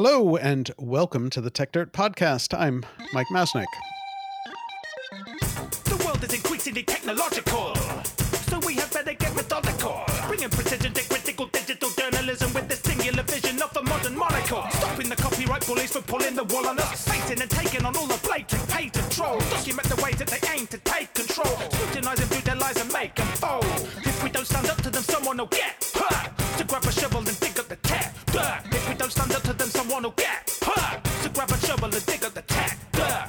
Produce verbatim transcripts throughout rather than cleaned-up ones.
Hello and welcome to the Tech Dirt Podcast. I'm Mike Masnick. The world is increasingly technological, so we have better get methodical. Bringing precision to critical digital journalism with the singular vision of a modern monocle. Stopping the copyright bullies for pulling the wool on us. Stating and taking on all the blatant patent trolls. Document the ways that they aim to take control. Scrutinise and do their lies and make them fold. If we don't stand up to them, someone will get hurt. To grab a shovel and dig up the tech dirt. If we don't stand up to them, someone will get hurt. To grab a shovel and dig up the tech dirt.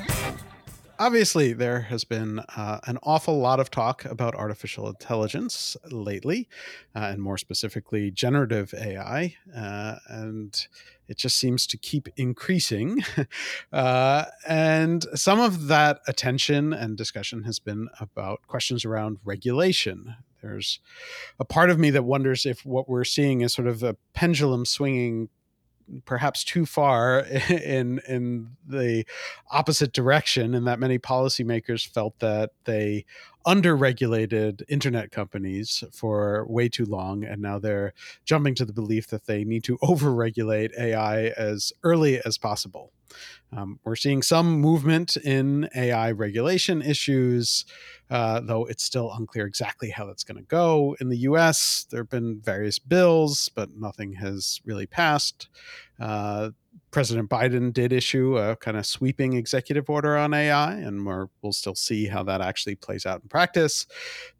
Obviously, there has been uh, an awful lot of talk about artificial intelligence lately, uh, and more specifically, generative A I. Uh, and it just seems to keep increasing. uh, and some of that attention and discussion has been about questions around regulation. There's a part of me that wonders if what we're seeing is sort of a pendulum swinging perhaps too far in in the opposite direction, and that many policymakers felt that they under-regulated internet companies for way too long, and now they're jumping to the belief that they need to over-regulate A I as early as possible. Um, we're seeing some movement in A I regulation issues, uh, though it's still unclear exactly how that's going to go. In the U S, there have been various bills, but nothing has really passed. Uh, President Biden did issue a kind of sweeping executive order on A I, and we're, we'll still see how that actually plays out in practice.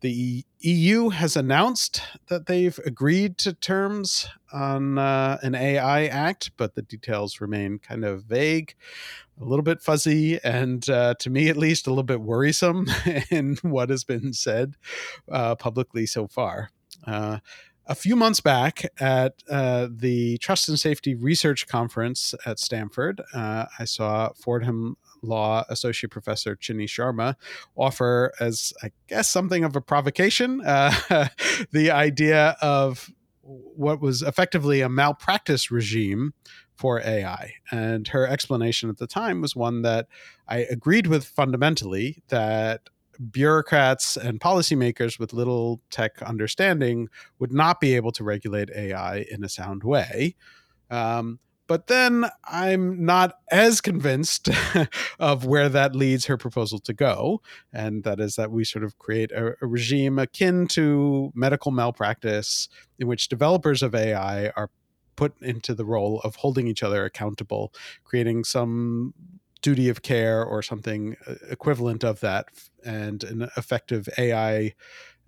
The E U has announced that they've agreed to terms on uh, an A I Act, but the details remain kind of vague, a little bit fuzzy, and uh, to me at least a little bit worrisome in what has been said uh, publicly so far. Uh, A few months back at uh, the Trust and Safety Research Conference at Stanford, uh, I saw Fordham Law Associate Professor Chinmayi Sharma offer, as I guess something of a provocation, uh, the idea of what was effectively a malpractice regime for A I. And her explanation at the time was one that I agreed with fundamentally, that bureaucrats and policymakers with little tech understanding would not be able to regulate A I in a sound way. Um, but then I'm not as convinced of where that leads her proposal to go. And that is that we sort of create a, a regime akin to medical malpractice in which developers of A I are put into the role of holding each other accountable, creating some duty of care or something equivalent of that, and an effective A I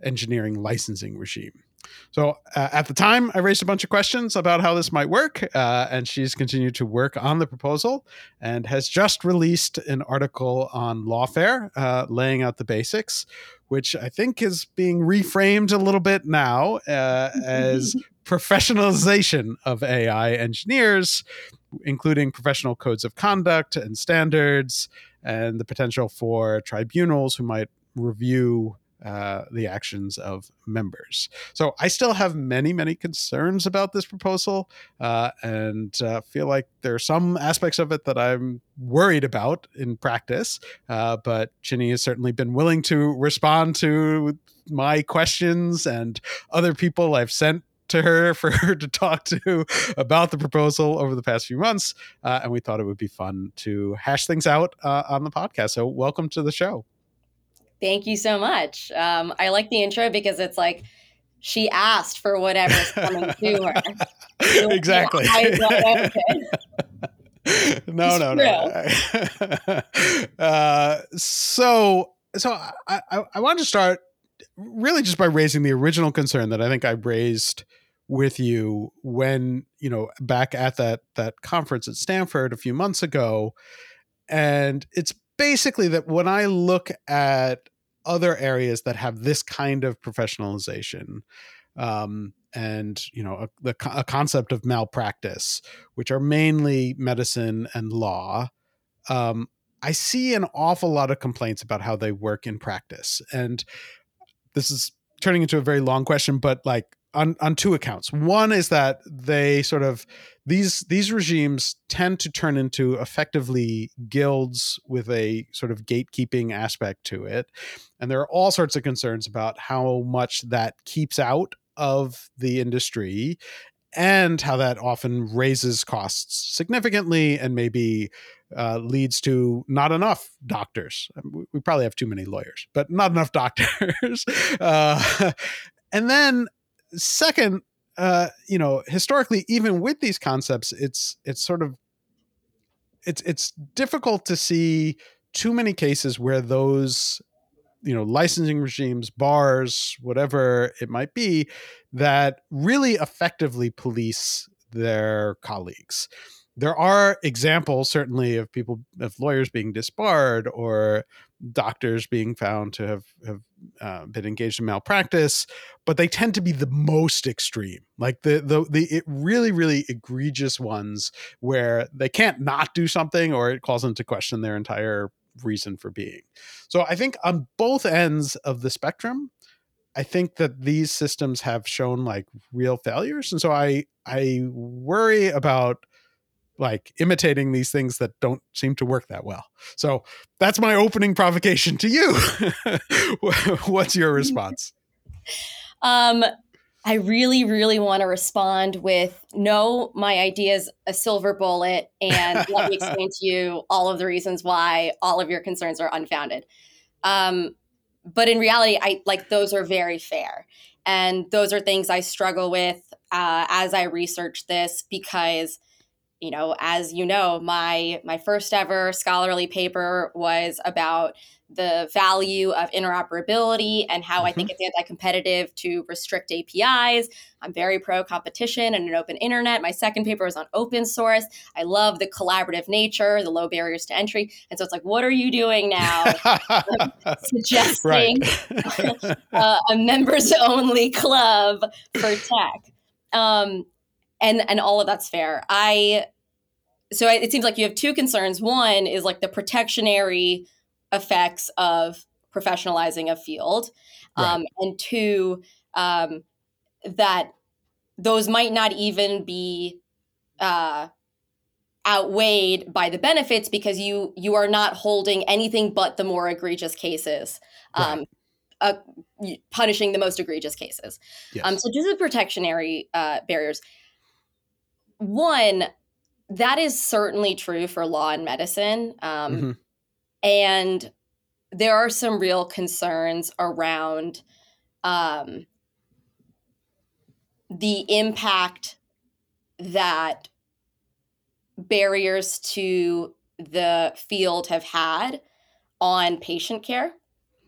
engineering licensing regime. So uh, at the time, I raised a bunch of questions about how this might work, uh, and she's continued to work on the proposal and has just released an article on Lawfare uh, laying out the basics, which I think is being reframed a little bit now uh, as professionalization of A I engineers, including professional codes of conduct and standards, and the potential for tribunals who might review uh, the actions of members. So I still have many, many concerns about this proposal, uh, and uh, feel like there are some aspects of it that I'm worried about in practice. Uh, but Chinny has certainly been willing to respond to my questions and other people I've sent to her for her to talk to about the proposal over the past few months. Uh, and we thought it would be fun to hash things out uh, on the podcast. So welcome to the show. Thank you so much. Um, I like the intro because it's like, she asked for whatever's coming to her. So exactly. I no, no, no. uh, so, so I, I, I wanted to start really just by raising the original concern that I think I raised with you when, you know, back at that that conference at Stanford a few months ago. And it's basically that when I look at other areas that have this kind of professionalization, um, and, you know, a, the, a concept of malpractice, which are mainly medicine and law, um, I see an awful lot of complaints about how they work in practice. And this is turning into a very long question, but like, On, on two accounts. One is that they sort of, these these regimes tend to turn into effectively guilds with a sort of gatekeeping aspect to it. And there are all sorts of concerns about how much that keeps out of the industry and how that often raises costs significantly and maybe uh, leads to not enough doctors. We probably have too many lawyers, but not enough doctors. uh, and then second, uh, you know, historically, even with these concepts, it's it's sort of it's it's difficult to see too many cases where those, you know, licensing regimes, bars, whatever it might be, that really effectively police their colleagues. There are examples, certainly, of people, of lawyers being disbarred or doctors being found to have, have uh, been engaged in malpractice, but they tend to be the most extreme, like the the the it really, really egregious ones where they can't not do something or it calls into question their entire reason for being. So I think on both ends of the spectrum, I think that these systems have shown like real failures. And so I I worry about like imitating these things that don't seem to work that well. So that's my opening provocation to you. What's your response? Um, I really, really want to respond with, no, my idea is a silver bullet, and let me explain to you all of the reasons why all of your concerns are unfounded. Um, but in reality, I like those are very fair. And those are things I struggle with uh, as I research this because, you know, as you know, my my first ever scholarly paper was about the value of interoperability and how mm-hmm. I think it's anti-competitive to restrict A P Is. I'm very pro-competition and an open internet. My second paper was on open source. I love the collaborative nature, the low barriers to entry. And so it's like, what are you doing now? Suggesting uh, a members-only club for tech. Um, and and all of that's fair. I... So it seems like you have two concerns. One is like the protectionary effects of professionalizing a field. Right. Um, and two, um, that those might not even be uh, outweighed by the benefits because you you are not holding anything but the more egregious cases, um, right. uh, punishing the most egregious cases. Yes. Um, so just the protectionary uh, barriers. One, that is certainly true for law and medicine. Um, mm-hmm. And there are some real concerns around um, the impact that barriers to the field have had on patient care.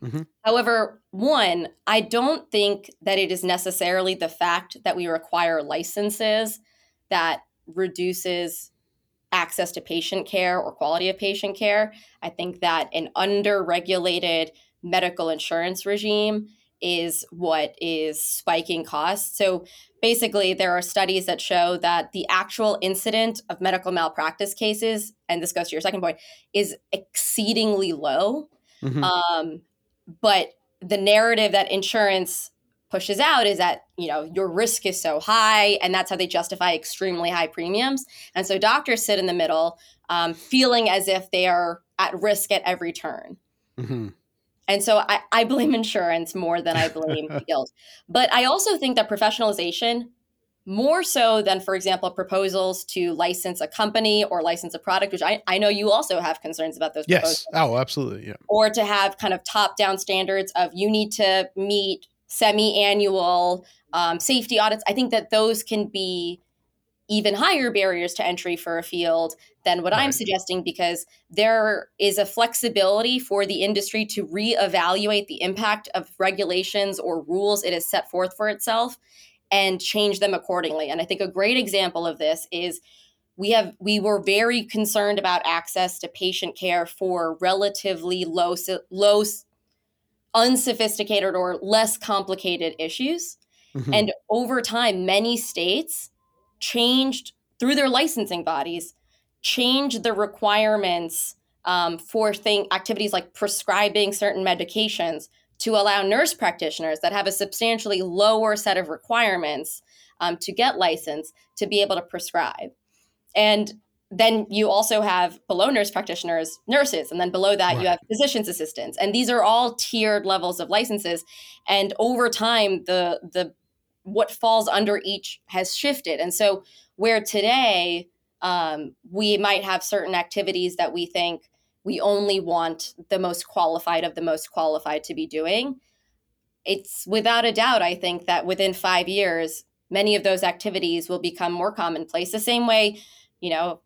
Mm-hmm. However, one, I don't think that it is necessarily the fact that we require licenses that reduces access to patient care or quality of patient care. I think that an under-regulated medical insurance regime is what is spiking costs. So basically, there are studies that show that the actual incident of medical malpractice cases, and this goes to your second point, is exceedingly low. Mm-hmm. Um, but the narrative that insurance pushes out is that, you know, your risk is so high, and that's how they justify extremely high premiums. And so doctors sit in the middle, um, feeling as if they are at risk at every turn. Mm-hmm. And so I, I blame insurance more than I blame guilt. But I also think that professionalization, more so than, for example, proposals to license a company or license a product, which I, I know you also have concerns about those. Yes. Proposals. Oh, absolutely. Yeah. Or to have kind of top-down standards of you need to meet semi-annual um, safety audits. I think that those can be even higher barriers to entry for a field than what right. I'm suggesting, because there is a flexibility for the industry to reevaluate the impact of regulations or rules it has set forth for itself and change them accordingly. And I think a great example of this is we have we were very concerned about access to patient care for relatively low low. unsophisticated or less complicated issues. Mm-hmm. And over time, many states changed through their licensing bodies, changed the requirements um, for thing activities like prescribing certain medications to allow nurse practitioners that have a substantially lower set of requirements um, to get licensed to be able to prescribe. And then you also have below nurse practitioners, nurses, and then below that right. you have physician's assistants. And these are all tiered levels of licenses. And over time, the the what falls under each has shifted. And so where today um, we might have certain activities that we think we only want the most qualified of the most qualified to be doing, it's without a doubt, I think, that within five years, many of those activities will become more commonplace. The same way, you know,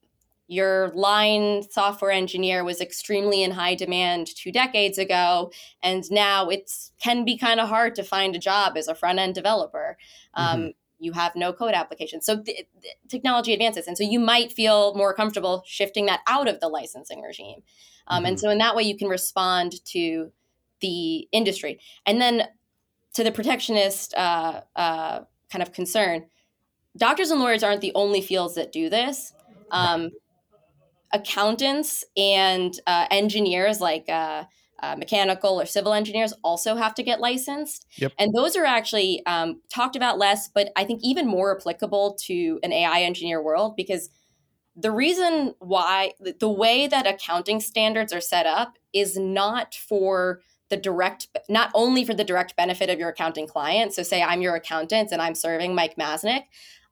your line software engineer was extremely in high demand two decades ago, and now it can be kind of hard to find a job as a front-end developer. Mm-hmm. Um, you have no code applications. So th- th- technology advances. And so you might feel more comfortable shifting that out of the licensing regime. Um, mm-hmm. And so in that way, you can respond to the industry. And then to the protectionist uh, uh, kind of concern, doctors and lawyers aren't the only fields that do this. Um, accountants and uh, engineers, like uh, uh, mechanical or civil engineers, also have to get licensed. Yep. And those are actually um, talked about less, but I think even more applicable to an A I engineer world, because the reason why, the way that accounting standards are set up is not for the direct, not only for the direct benefit of your accounting client. So say I'm your accountant and I'm serving Mike Masnick.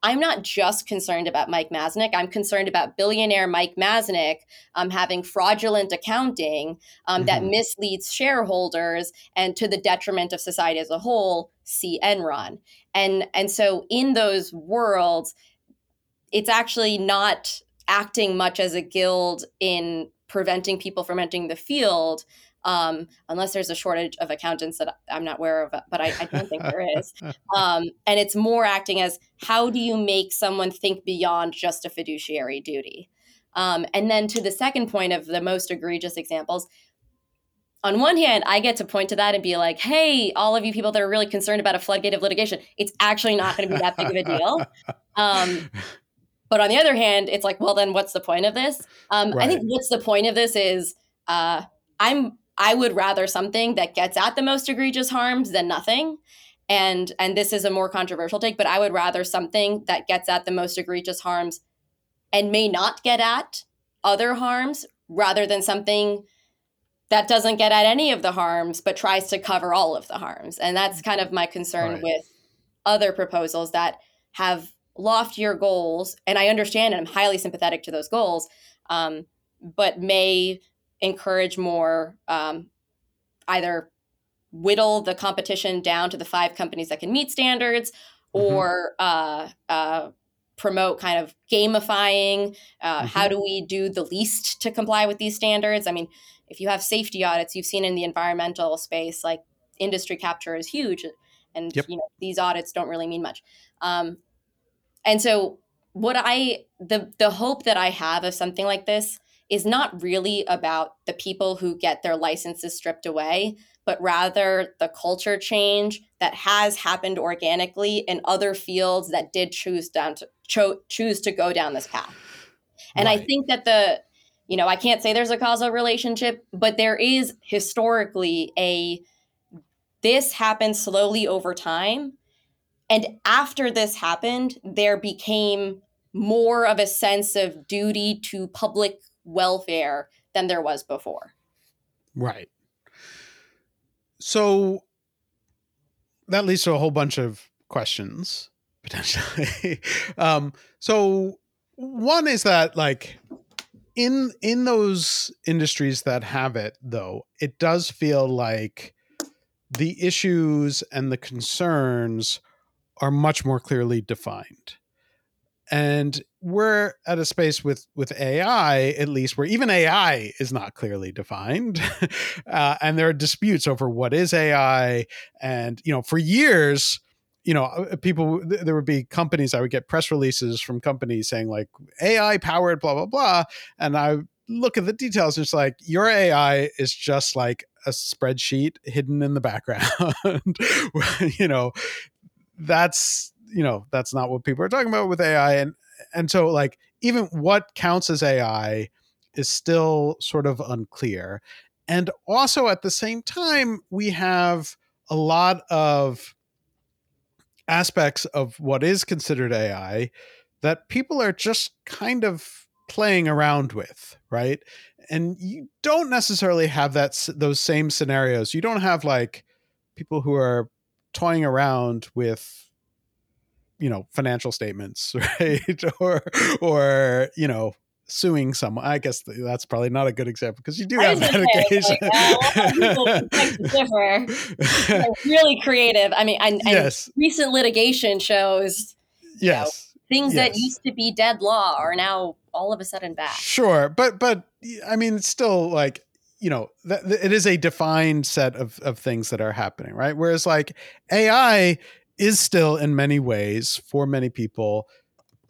I'm not just concerned about Mike Masnick. I'm concerned about billionaire Mike Masnick um, having fraudulent accounting um, mm-hmm. that misleads shareholders and to the detriment of society as a whole, see Enron. And, and so in those worlds, it's actually not acting much as a guild in preventing people from entering the field, Um, unless there's a shortage of accountants that I'm not aware of, but I, I don't think there is. Um, and it's more acting as, how do you make someone think beyond just a fiduciary duty? Um, and then to the second point of the most egregious examples, on one hand, I get to point to that and be like, hey, all of you people that are really concerned about a floodgate of litigation, it's actually not going to be that big of a deal. Um, but on the other hand, it's like, well, then what's the point of this? Um, right. I think what's the point of this is uh, I'm... I would rather something that gets at the most egregious harms than nothing. And and this is a more controversial take, but I would rather something that gets at the most egregious harms and may not get at other harms, rather than something that doesn't get at any of the harms but tries to cover all of the harms. And that's kind of my concern right. with other proposals that have loftier goals. And I understand, and I'm highly sympathetic to those goals, um, but may encourage more, um, either whittle the competition down to the five companies that can meet standards, or mm-hmm. uh, uh, promote kind of gamifying. Uh, mm-hmm. How do we do the least to comply with these standards? I mean, if you have safety audits, you've seen in the environmental space, like industry capture is huge, and yep. you know, these audits don't really mean much. Um, and so, what I the the hope that I have of something like this is not really about the people who get their licenses stripped away, but rather the culture change that has happened organically in other fields that did choose down to cho- choose to go down this path. And right. I think that the, you know, I can't say there's a causal relationship, but there is historically a, this happened slowly over time. And after this happened, there became more of a sense of duty to public welfare than there was before. Right. So that leads to a whole bunch of questions, potentially. um, so one is that, like, in in those industries that have it, though, it does feel like the issues and the concerns are much more clearly defined. And we're at a space with, with A I, at least, where even A I is not clearly defined. uh, and there are disputes over what is A I. And, you know, for years, you know, people, there would be companies, I would get press releases from companies saying, like, A I powered, blah, blah, blah. And I look at the details and it's like, your A I is just like a spreadsheet hidden in the background. you know, that's... you know, that's not what people are talking about with A I. And, and so, like, even what counts as A I is still sort of unclear. And also at the same time, we have a lot of aspects of what is considered A I that people are just kind of playing around with, right? And you don't necessarily have that, those same scenarios. You don't have, like, people who are toying around with you know, financial statements, right? or, or, you know, suing someone. I guess that's probably not a good example because you do I have that occasion. Like, uh, a lot of people differ. Really creative. I mean, and, yes. and recent litigation shows yes. you know, things yes. that used to be dead law are now all of a sudden back. Sure. But, but I mean, it's still like, you know, th- it is a defined set of, of things that are happening, right? Whereas like A I is still in many ways for many people,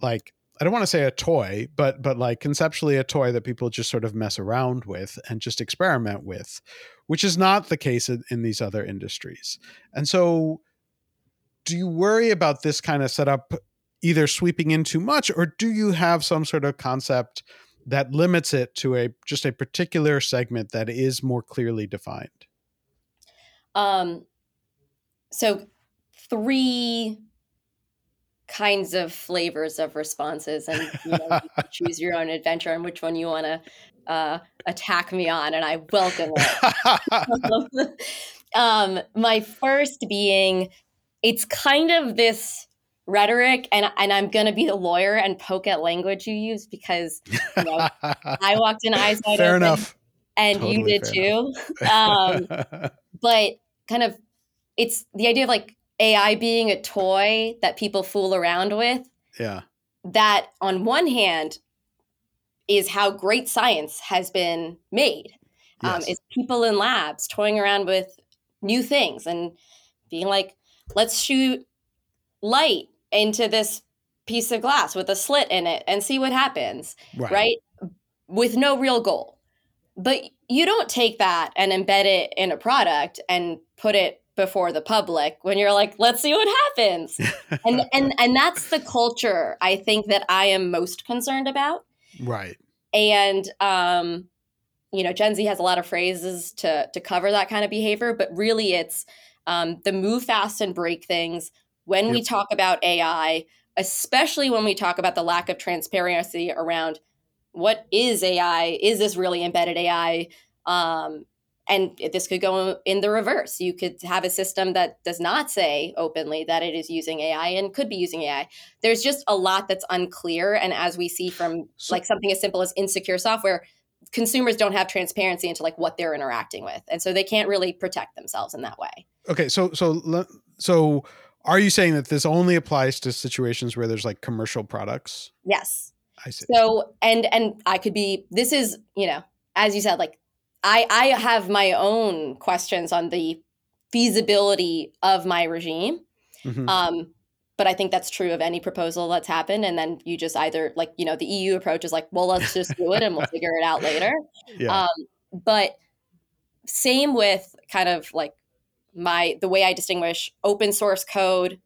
like, I don't want to say a toy, but but like conceptually a toy that people just sort of mess around with and just experiment with, which is not the case in, in these other industries. And so do you worry about this kind of setup either sweeping in too much, or do you have some sort of concept that limits it to a just a particular segment that is more clearly defined? Um, so three kinds of flavors of responses, and you know, you choose your own adventure on which one you want to uh, attack me on, and I welcome it. um, my first being, it's kind of this rhetoric, and and I'm going to be the lawyer and poke at language you use because you know, I walked in eyes wide fair open, enough. And totally you did too. um, but kind of, it's the idea of like A I being a toy that people fool around with. Yeah. That on one hand is how great science has been made. Yes. Um, is people in labs toying around with new things and being like, let's shoot light into this piece of glass with a slit in it and see what happens. Right. right? With no real goal. But you don't take that and embed it in a product and put it before the public when you're like, let's see what happens. And, and, and that's the culture I think that I am most concerned about. Right. And, um, you know, Gen Z has a lot of phrases to, to cover that kind of behavior, but really it's um, the move fast and break things when yep. we talk about A I, especially when we talk about the lack of transparency around what is A I, is this really embedded A I? Um, And this could go in the reverse. You could have a system that does not say openly that it is using A I and could be using A I. There's just a lot that's unclear. And as we see from like something as simple as insecure software, consumers don't have transparency into like what they're interacting with. And so they can't really protect themselves in that way. Okay. So, so, so are you saying that this only applies to situations where there's like commercial products? Yes. I see. So, and, and I could be, this is, you know, as you said, like, I, I have my own questions on the feasibility of my regime. Mm-hmm. Um, but I think that's true of any proposal that's happened. And then you just either like, you know, the E U approach is like, well, let's just do it and we'll figure it out later. Yeah. Um, but same with kind of like my, the way I distinguish open source code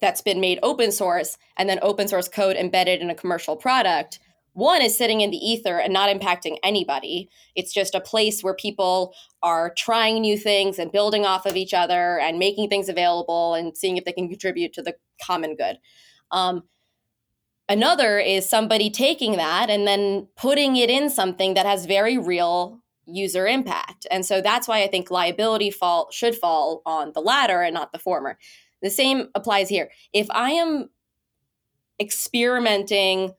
that's been made open source and then open source code embedded in a commercial product. One is sitting in the ether and not impacting anybody. It's just a place where people are trying new things and building off of each other and making things available and seeing if they can contribute to the common good. Um, another is somebody taking that and then putting it in something that has very real user impact. And so that's why I think liability fall should fall on the latter and not the former. The same applies here. If I am experimenting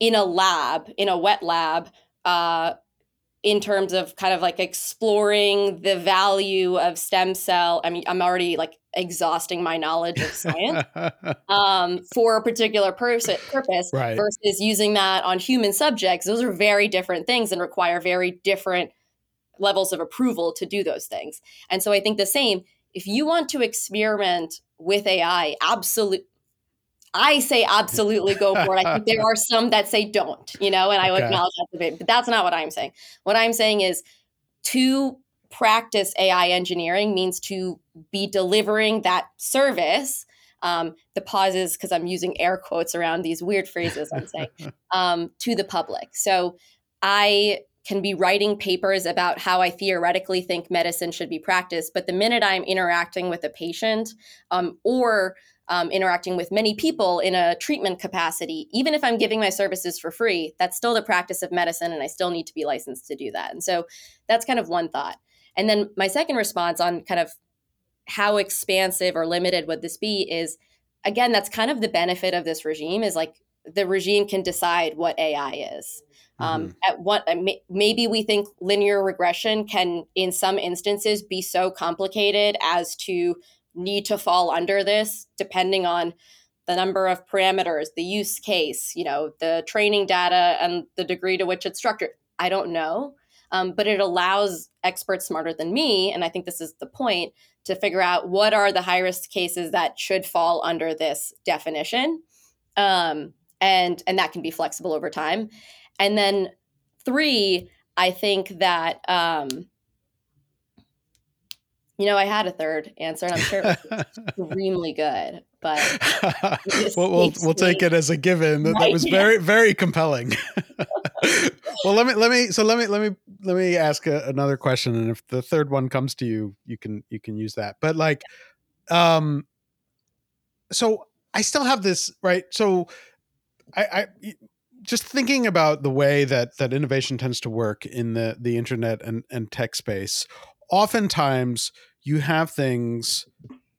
in a lab, in a wet lab, uh, in terms of kind of like exploring the value of stem cell. I mean, I'm already like exhausting my knowledge of science um, for a particular pers- purpose right. versus using that on human subjects. Those are very different things and require very different levels of approval to do those things. And so I think the same, if you want to experiment with A I, absolutely. I say absolutely go for it. I think there are some that say don't, you know, and I would okay. acknowledge that debate, but that's not what I'm saying. What I'm saying is to practice A I engineering means to be delivering that service. Um, the pauses, because I'm using air quotes around these weird phrases I'm saying, um, to the public. So I can be writing papers about how I theoretically think medicine should be practiced, but the minute I'm interacting with a patient um, or Um, interacting with many people in a treatment capacity, even if I'm giving my services for free, that's still the practice of medicine and I still need to be licensed to do that. And so that's kind of one thought. And then my second response on kind of how expansive or limited would this be is again, that's kind of the benefit of this regime, is like the regime can decide what A I is. Um, mm-hmm. At what maybe we think linear regression can, in some instances, be so complicated as to need to fall under this, depending on the number of parameters, the use case, you know, the training data, and the degree to which it's structured. I don't know, um, but it allows experts smarter than me, and I think this is the point, to figure out what are the high risk cases that should fall under this definition, um, and and that can be flexible over time. And then three, I think that, um, you know, I had a third answer, and I'm sure it was extremely good, but we'll, we'll, we'll take it as a given. That, that was very, very compelling. Well, let me, let me, so let me, let me, let me ask a, another question. And if the third one comes to you, you can, you can use that. But like, um, so I still have this, right? So I, I, just thinking about the way that that innovation tends to work in the, the internet and, and tech space, oftentimes you have things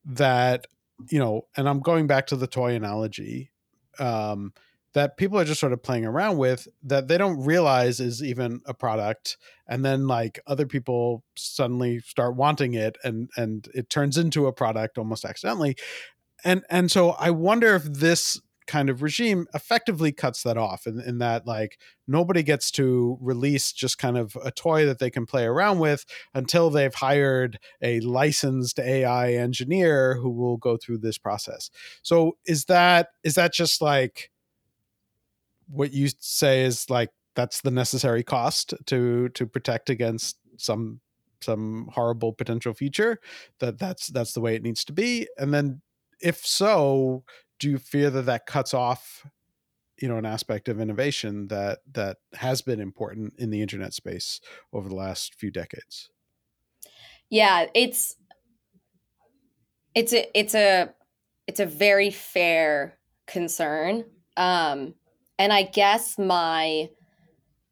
that, you know, and I'm going back to the toy analogy, um, that people are just sort of playing around with that they don't realize is even a product. And then like other people suddenly start wanting it, and, and it turns into a product almost accidentally. And, and so I wonder if this kind of regime effectively cuts that off, in, in that like nobody gets to release just kind of a toy that they can play around with until they've hired a licensed A I engineer who will go through this process. So is that, is that just like what you say is like, that's the necessary cost to, to protect against some, some horrible potential future, that that's, that's the way it needs to be? And then if so, do you fear that that cuts off, you know, an aspect of innovation that that has been important in the internet space over the last few decades? Yeah, it's it's a it's a it's a very fair concern, um, and I guess my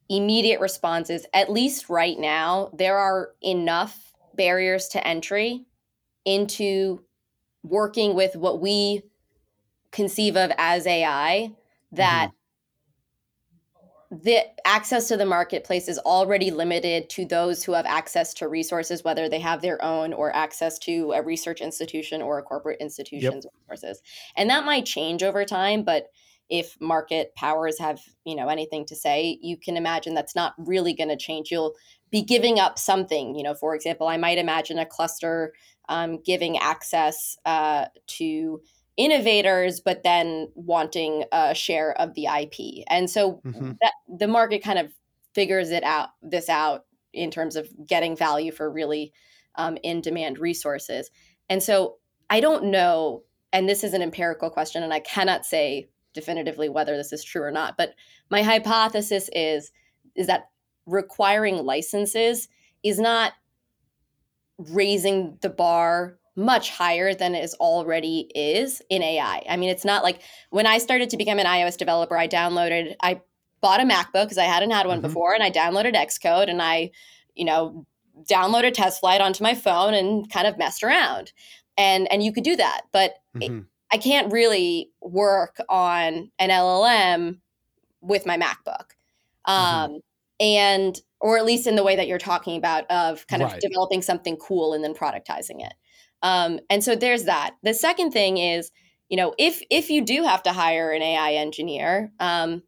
immediate response is, at least right now, there are enough barriers to entry into working with what we conceive of as A I, that mm-hmm. the access to the marketplace is already limited to those who have access to resources, whether they have their own or access to a research institution or a corporate institution's yep. resources. And that might change over time, but if market powers have, you know, anything to say, you can imagine that's not really going to change. You'll be giving up something, you know, for example, I might imagine a cluster um, giving access uh, to innovators, but then wanting a share of the I P. And so mm-hmm. that, the market kind of figures it out, this out in terms of getting value for really um, in-demand resources. And so I don't know, and this is an empirical question, and I cannot say definitively whether this is true or not, but my hypothesis is, is that requiring licenses is not raising the bar much higher than it is already is in A I. I mean, it's not like when I started to become an iOS developer, I downloaded, I bought a MacBook because I hadn't had one mm-hmm. before, and I downloaded Xcode, and I, you know, downloaded TestFlight onto my phone and kind of messed around. And and you could do that, but mm-hmm. it, I can't really work on an L L M with my MacBook. Um, mm-hmm. And, or at least in the way that you're talking about of kind right. of developing something cool and then productizing it. Um, and so there's that. The second thing is, you know, if if you do have to hire an A I engineer, um,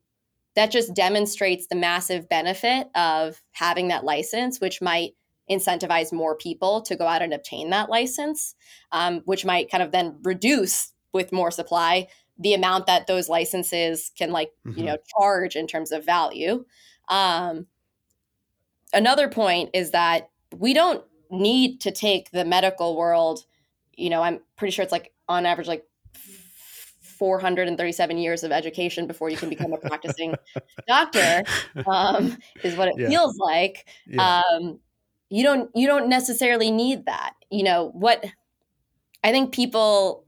that just demonstrates the massive benefit of having that license, which might incentivize more people to go out and obtain that license, um, which might kind of then reduce with more supply the amount that those licenses can like, mm-hmm. you know, charge in terms of value. Um, another point is that we don't need to take the medical world, you know, I'm pretty sure it's like on average like four hundred thirty-seven years of education before you can become a practicing doctor, um, is what it yeah. feels like. Yeah. Um, you don't, you don't necessarily need that. You know, what I think people,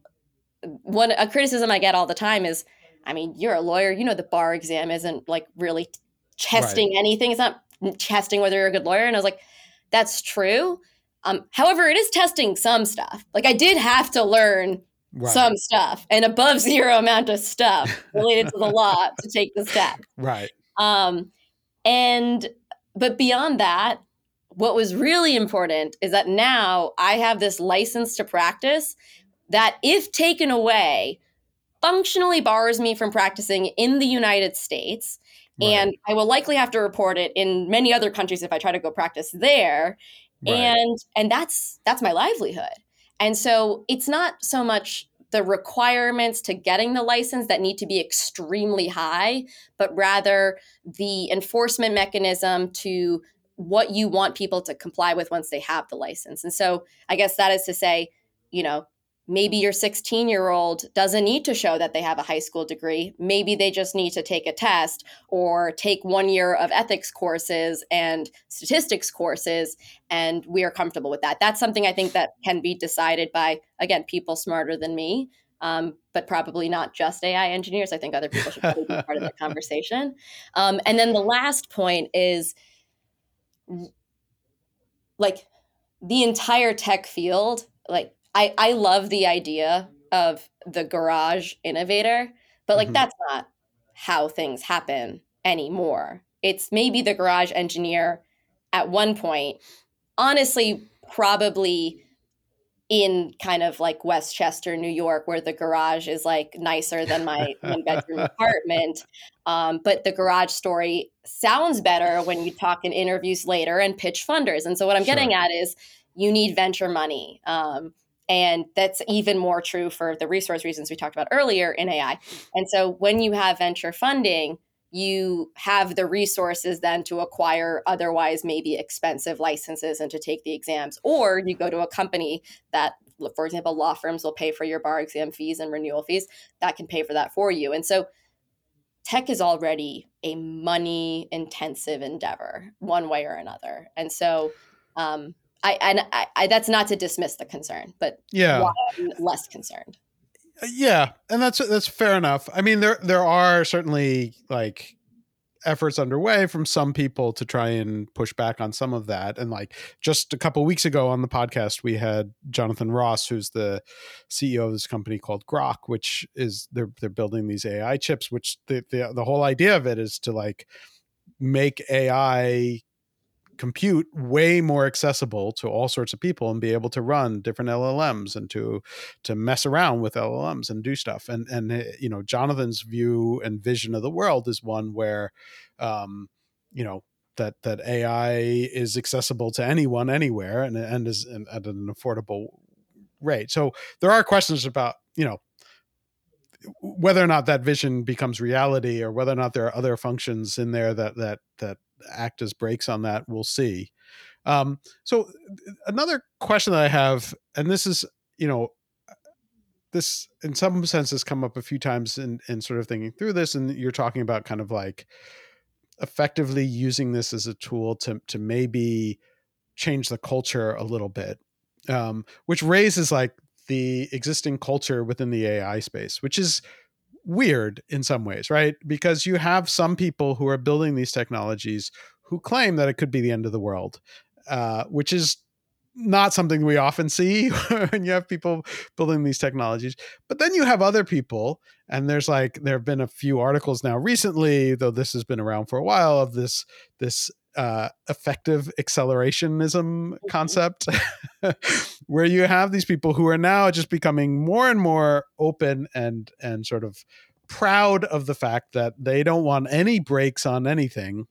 one, a criticism I get all the time is, I mean, you're a lawyer, you know, the bar exam isn't like really testing right. anything. It's not testing whether you're a good lawyer. And I was like, that's true. Um, however, it is testing some stuff. Like I did have to learn right. some stuff, an above zero amount of stuff related to the law to take the step. Right. Um, and, but beyond that, what was really important is that now I have this license to practice that, if taken away, functionally bars me from practicing in the United States. Right. And I will likely have to report it in many other countries if I try to go practice there. Right. And and that's that's my livelihood. And so it's not so much the requirements to getting the license that need to be extremely high, but rather the enforcement mechanism to what you want people to comply with once they have the license. And so I guess that is to say, you know, maybe your sixteen-year-old doesn't need to show that they have a high school degree. Maybe they just need to take a test or take one year of ethics courses and statistics courses, and we are comfortable with that. That's something I think that can be decided by, again, people smarter than me, um, but probably not just A I engineers. I think other people should probably be part of that conversation. Um, and then the last point is, like, the entire tech field, like, I, I love the idea of the garage innovator, but like mm-hmm. that's not how things happen anymore. It's maybe the garage engineer at one point, honestly, probably in kind of like Westchester, New York, where the garage is like nicer than my one bedroom apartment. Um, but the garage story sounds better when you talk in interviews later and pitch funders. And so what I'm sure. getting at is you need venture money. Um, And that's even more true for the resource reasons we talked about earlier in A I. And so when you have venture funding, you have the resources then to acquire otherwise maybe expensive licenses and to take the exams. Or you go to a company that, for example, law firms will pay for your bar exam fees and renewal fees, that can pay for that for you. And so tech is already a money-intensive endeavor one way or another. And so... Um, I, and I, I, that's not to dismiss the concern, but yeah, why I'm less concerned. Yeah, and that's that's fair enough. I mean, there there are certainly like efforts underway from some people to try and push back on some of that. And like just a couple of weeks ago on the podcast, we had Jonathan Ross, who's the C E O of this company called Grok, which is they're they're building these A I chips. Which the the, the whole idea of it is to like make A I compute way more accessible to all sorts of people and be able to run different L L Ms and to to mess around with L L Ms and do stuff. And, and you know, Jonathan's view and vision of the world is one where, um, you know, that that A I is accessible to anyone, anywhere, and, and is at an affordable rate. So there are questions about, you know, whether or not that vision becomes reality or whether or not there are other functions in there that that that act as brakes on that. We'll see. Um, so another question that I have, and this is, you know, this in some sense has come up a few times in, in sort of thinking through this, and you're talking about kind of like effectively using this as a tool to, to maybe change the culture a little bit, um, which raises like the existing culture within the A I space, which is weird in some ways, right? Because you have some people who are building these technologies who claim that it could be the end of the world, uh, which is not something we often see when you have people building these technologies. But then you have other people, and there's like, there have been a few articles now recently, though this has been around for a while, of this, this uh, effective accelerationism mm-hmm. concept, where you have these people who are now just becoming more and more open and, and sort of proud of the fact that they don't want any brakes on anything.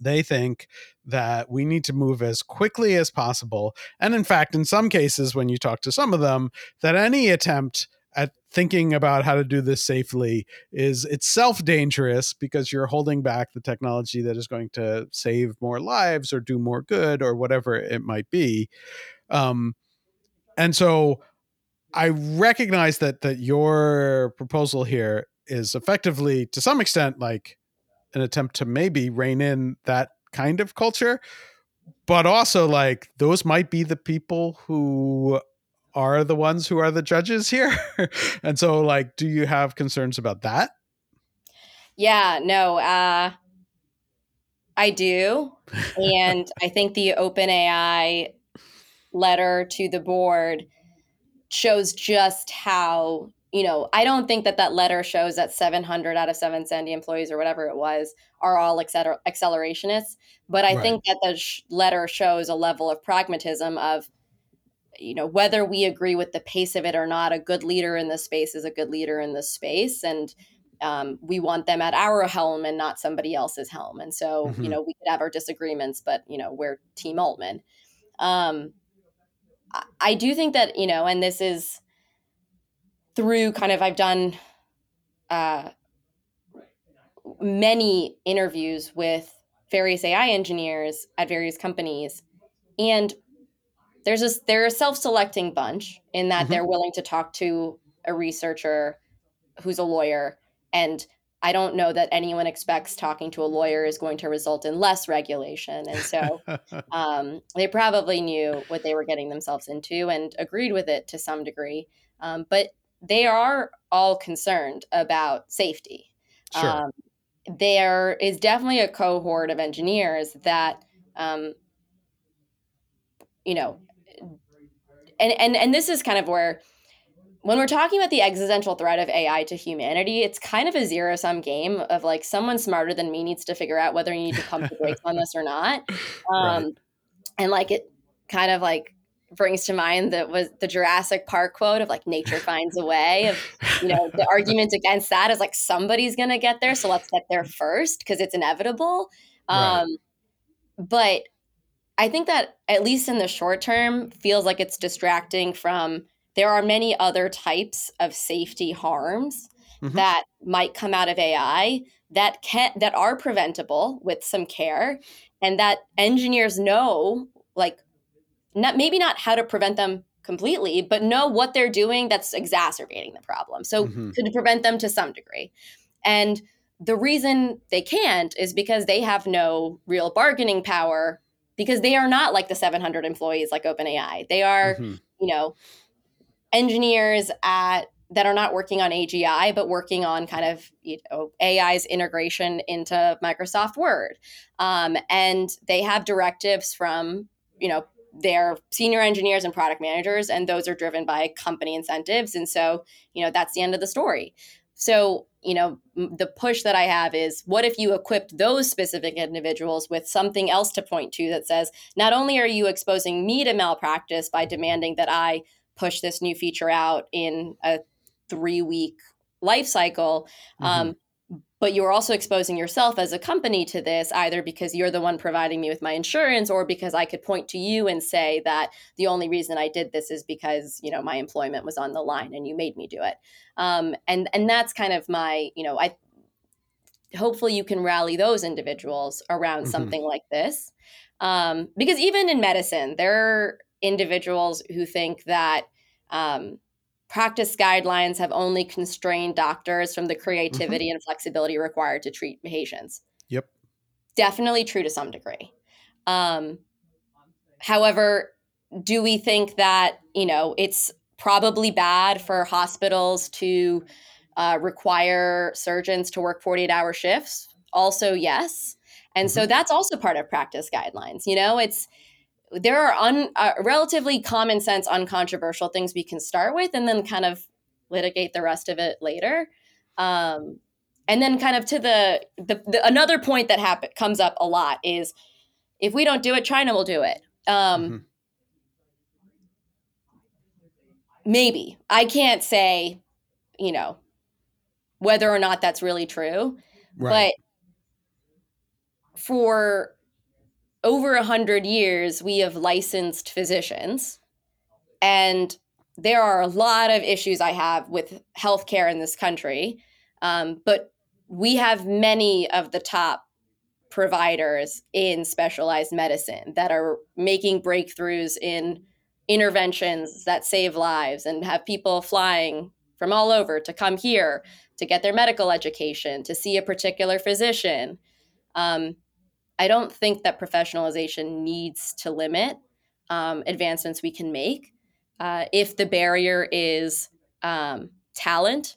They think that we need to move as quickly as possible. And in fact, in some cases, when you talk to some of them, that any attempt at thinking about how to do this safely is itself dangerous because you're holding back the technology that is going to save more lives or do more good or whatever it might be. Um, and so I recognize that, that your proposal here is effectively, to some extent, like an attempt to maybe rein in that kind of culture, but also like those might be the people who are the ones who are the judges here. And so like, do you have concerns about that? Yeah, no, uh, I do. And I think the OpenAI letter to the board shows just how, you know, I don't think that that letter shows that seven hundred out of seven seventy employees or whatever it was are all acceler- accelerationists. But I right. think that the sh- letter shows a level of pragmatism of, you know, whether we agree with the pace of it or not, a good leader in this space is a good leader in this space. And um, we want them at our helm and not somebody else's helm. And so, mm-hmm. you know, we could have our disagreements, but, you know, we're Team Altman. Um, I-, I do think that, you know, and this is, through kind of, I've done uh, many interviews with various A I engineers at various companies. And there's this, they're a self-selecting bunch in that mm-hmm. they're willing to talk to a researcher who's a lawyer. And I don't know that anyone expects talking to a lawyer is going to result in less regulation. And so um, they probably knew what they were getting themselves into and agreed with it to some degree. Um, but they are all concerned about safety. Sure. Um, there is definitely a cohort of engineers that, um, you know, and, and, and this is kind of where, when we're talking about the existential threat of A I to humanity, it's kind of a zero-sum game of like, someone smarter than me needs to figure out whether you need to pump the brakes on this or not. Um, right. And like, it kind of like, brings to mind that was the Jurassic Park quote of like, nature finds a way. Of, you know, the argument against that is like, somebody's going to get there. So let's get there first because it's inevitable. Right. Um, but I think that at least in the short term feels like it's distracting from, there are many other types of safety harms mm-hmm. that might come out of A I that can, that are preventable with some care, and that engineers know, like, Not, maybe not how to prevent them completely, but know what they're doing that's exacerbating the problem. So mm-hmm. to prevent them to some degree. And the reason they can't is because they have no real bargaining power, because they are not like the seven hundred employees like OpenAI. They are, mm-hmm. you know, engineers at that are not working on A G I, but working on kind of, you know, A I's integration into Microsoft Word. Um, and they have directives from, you know, they're senior engineers and product managers, and those are driven by company incentives. And so, you know, that's the end of the story. So, you know, the push that I have is, what if you equipped those specific individuals with something else to point to that says, not only are you exposing me to malpractice by demanding that I push this new feature out in a three week life cycle, mm-hmm. um, but you're also exposing yourself as a company to this, either because you're the one providing me with my insurance, or because I could point to you and say that the only reason I did this is because, you know, my employment was on the line and you made me do it. Um, and and that's kind of my, you know, I hopefully you can rally those individuals around mm-hmm. something like this. Um, because even in medicine, there are individuals who think that um, practice guidelines have only constrained doctors from the creativity mm-hmm. and flexibility required to treat patients. Yep. Definitely true to some degree. Um, however, do we think that, you know, it's probably bad for hospitals to uh, require surgeons to work forty-eight hour shifts? Also, yes. And mm-hmm. so that's also part of practice guidelines. You know, it's, there are un, uh, relatively common sense, uncontroversial things we can start with and then kind of litigate the rest of it later. Um, and then kind of to the, the, the another point that happen, comes up a lot is, if we don't do it, China will do it. Um, mm-hmm. Maybe. I can't say, you know, whether or not that's really true. Right. But for over a hundred years, we have licensed physicians, and there are a lot of issues I have with healthcare in this country. Um, but we have many of the top providers in specialized medicine that are making breakthroughs in interventions that save lives and have people flying from all over to come here to get their medical education, to see a particular physician. Um, I don't think that professionalization needs to limit um, advancements we can make. Uh, if the barrier is um, talent,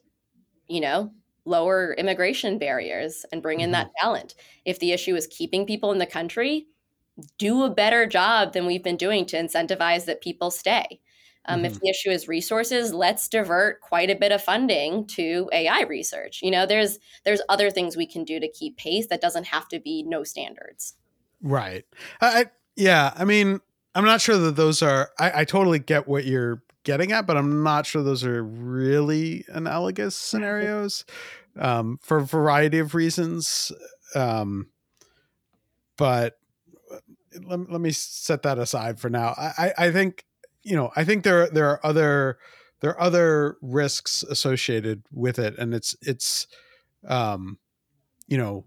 you know, lower immigration barriers and bring in mm-hmm. that talent. If the issue is keeping people in the country, do a better job than we've been doing to incentivize that people stay. Um, mm-hmm. If the issue is resources, let's divert quite a bit of funding to A I research. You know, there's there's other things we can do to keep pace that doesn't have to be no standards. Right. I, I, yeah. I mean, I'm not sure that those are, I, I totally get what you're getting at, but I'm not sure those are really analogous scenarios um, for a variety of reasons. Um, but let, let me set that aside for now. I, I think, you know, I think there, there are other, there are other risks associated with it. And it's, it's, um, you know,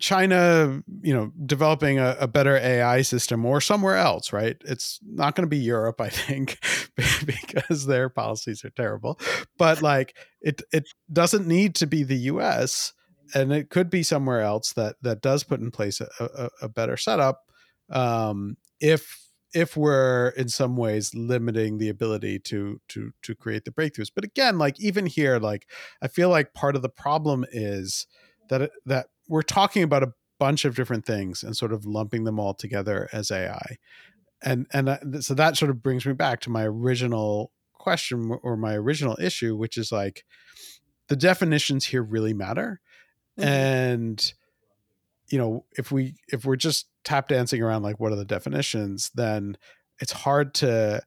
China, you know, developing a, a better A I system or somewhere else, right? It's not going to be Europe, I think, because their policies are terrible. But like, it it doesn't need to be the U S, and it could be somewhere else that that does put in place a, a, a better setup. Um, if if we're in some ways limiting the ability to to to create the breakthroughs, but again, like even here, like I feel like part of the problem is that it, that we're talking about a bunch of different things and sort of lumping them all together as A I. And, and so that sort of brings me back to my original question or my original issue, which is like the definitions here really matter. Mm-hmm. And, you know, if we, if we're just tap dancing around, like what are the definitions, then it's hard to,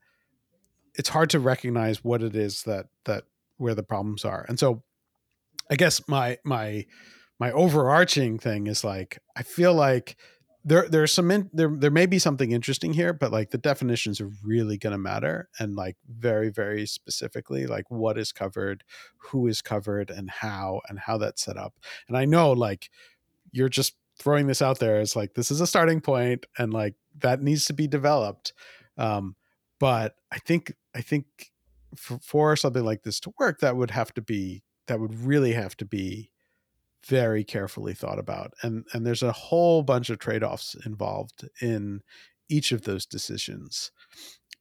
it's hard to recognize what it is that, that where the problems are. And so I guess my, my, My overarching thing is like, I feel like there there's some in, there there may be something interesting here, but like the definitions are really going to matter, and like very very specifically, like what is covered, who is covered, and how and how that's set up. And I know like you're just throwing this out there as like this is a starting point, and like that needs to be developed. Um, but I think I think for, for something like this to work, that would have to be that would really have to be. very carefully thought about. And, and there's a whole bunch of trade-offs involved in each of those decisions.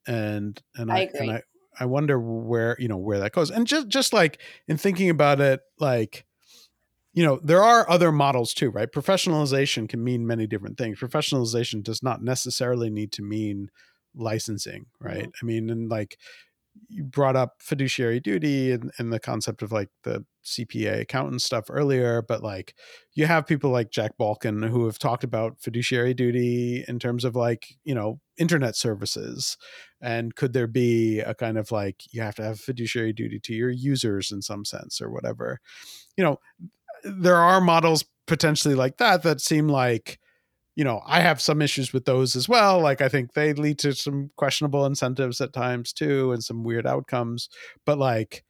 And, and I, I, and I, I wonder where, you know, where that goes. And just, just like in thinking about it, like, you know, there are other models too, right? Professionalization can mean many different things. Professionalization does not necessarily need to mean licensing, right? Mm-hmm. I mean, and like, you brought up fiduciary duty and, and the concept of like the C P A accountant stuff earlier, but like you have people like Jack Balkin who have talked about fiduciary duty in terms of like, you know, internet services. And could there be a kind of like, you have to have fiduciary duty to your users in some sense or whatever, you know, there are models potentially like that, that seem like, you know, I have some issues with those as well. Like, I think they lead to some questionable incentives at times too, and some weird outcomes, but like,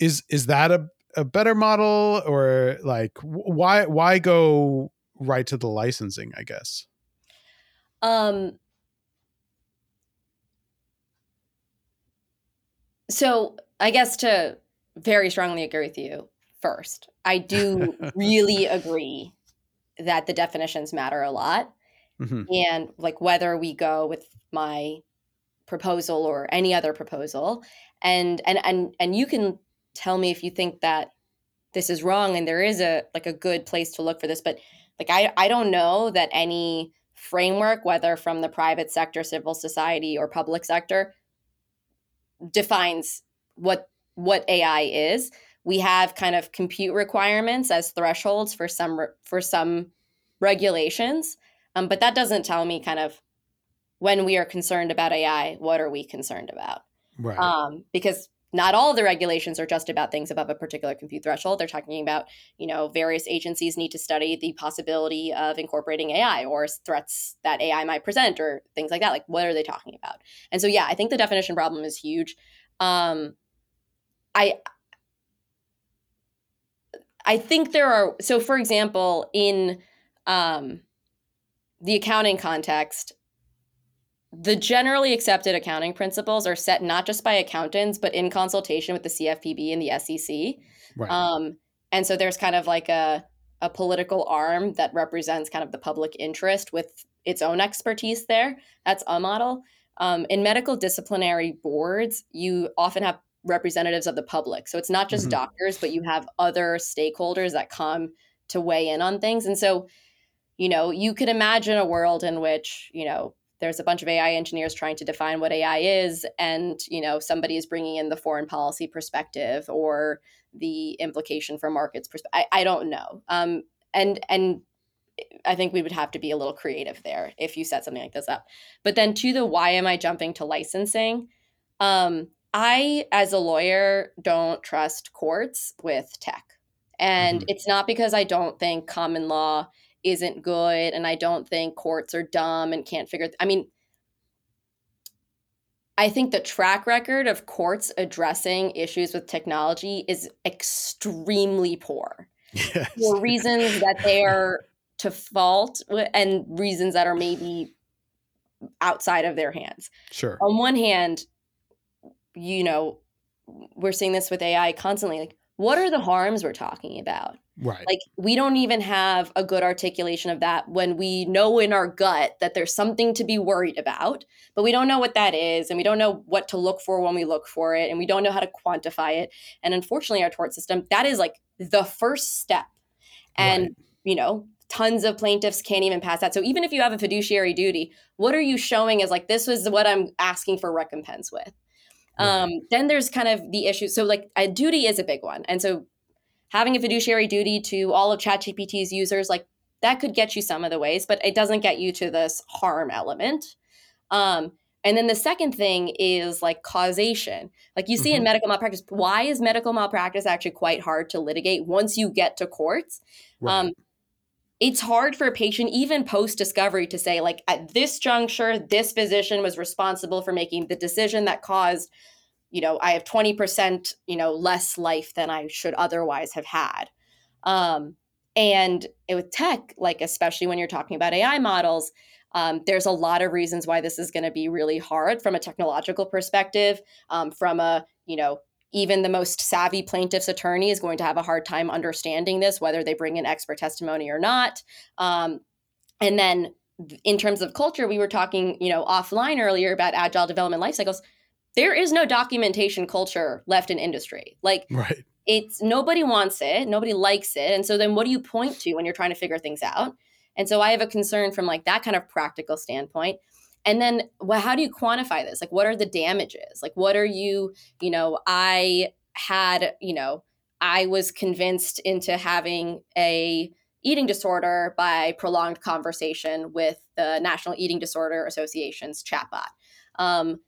is, is that a, a better model, or like, why, why go right to the licensing, I guess? Um, so I guess to very strongly agree with you first, I do really agree that the definitions matter a lot. Mm-hmm. And like whether we go with my proposal or any other proposal, and, and, and, and you can tell me if you think that this is wrong and there is a, like a good place to look for this, but like, I, I don't know that any framework, whether from the private sector, civil society, or public sector, defines what, what A I is. We have kind of compute requirements as thresholds for some re- for some regulations, um, but that doesn't tell me kind of when we are concerned about A I, what are we concerned about? Right. Um, because not all the regulations are just about things above a particular compute threshold. They're talking about, you know, various agencies need to study the possibility of incorporating A I or threats that A I might present or things like that. Like, what are they talking about? And so, yeah, I think the definition problem is huge. Um, I. I think there are, so for example, in um, the accounting context, the generally accepted accounting principles are set not just by accountants, but in consultation with the C F P B and the S E C. Right. Um, and so there's kind of like a, a political arm that represents kind of the public interest with its own expertise there. That's a model. Um, in medical disciplinary boards, you often have representatives of the public. So it's not just mm-hmm. doctors, but you have other stakeholders that come to weigh in on things. And so, you know, you could imagine a world in which, you know, there's a bunch of A I engineers trying to define what A I is, and you know somebody is bringing in the foreign policy perspective or the implication for markets perspective. I, I don't know. Um, and and I think we would have to be a little creative there if you set something like this up. But then to the why am I jumping to licensing? Um, I, as a lawyer, don't trust courts with tech. And mm-hmm. it's not because I don't think common law isn't good and I don't think courts are dumb and can't figure th- I mean, I think the track record of courts addressing issues with technology is extremely poor. Yes. For reasons that they are to fault and reasons that are maybe outside of their hands. Sure. On one hand, you know, we're seeing this with A I constantly. Like, what are the harms we're talking about? Right. Like, we don't even have a good articulation of that when we know in our gut that there's something to be worried about, but we don't know what that is, and we don't know what to look for when we look for it, and we don't know how to quantify it. And unfortunately, our tort system, that is like the first step. And, right. you know, tons of plaintiffs can't even pass that. So even if you have a fiduciary duty, what are you showing as like, this is what I'm asking for recompense with? Right. Um, then there's kind of the issue. So like a duty is a big one. And so having a fiduciary duty to all of ChatGPT's users, like that could get you some of the ways, but it doesn't get you to this harm element. Um, and then the second thing is like causation. Like you see mm-hmm. in medical malpractice, why is medical malpractice actually quite hard to litigate once you get to courts? Right. Um, it's hard for a patient, even post-discovery, to say like at this juncture, this physician was responsible for making the decision that caused, you know, I have twenty percent, you know, less life than I should otherwise have had. Um, and it, with tech, like especially when you're talking about A I models, um, there's a lot of reasons why this is going to be really hard from a technological perspective, um, from a, you know, even the most savvy plaintiff's attorney is going to have a hard time understanding this, whether they bring in expert testimony or not. Um, and then in terms of culture, we were talking, you know, offline earlier about agile development life cycles. There is no documentation culture left in industry. Like right. it's nobody wants it, nobody likes it. And so then what do you point to when you're trying to figure things out? And so I have a concern from like that kind of practical standpoint. And then well, how do you quantify this? Like, what are the damages? Like, what are you, you know, I had, you know, I was convinced into having a eating disorder by prolonged conversation with the National Eating Disorder Association's chatbot. Um,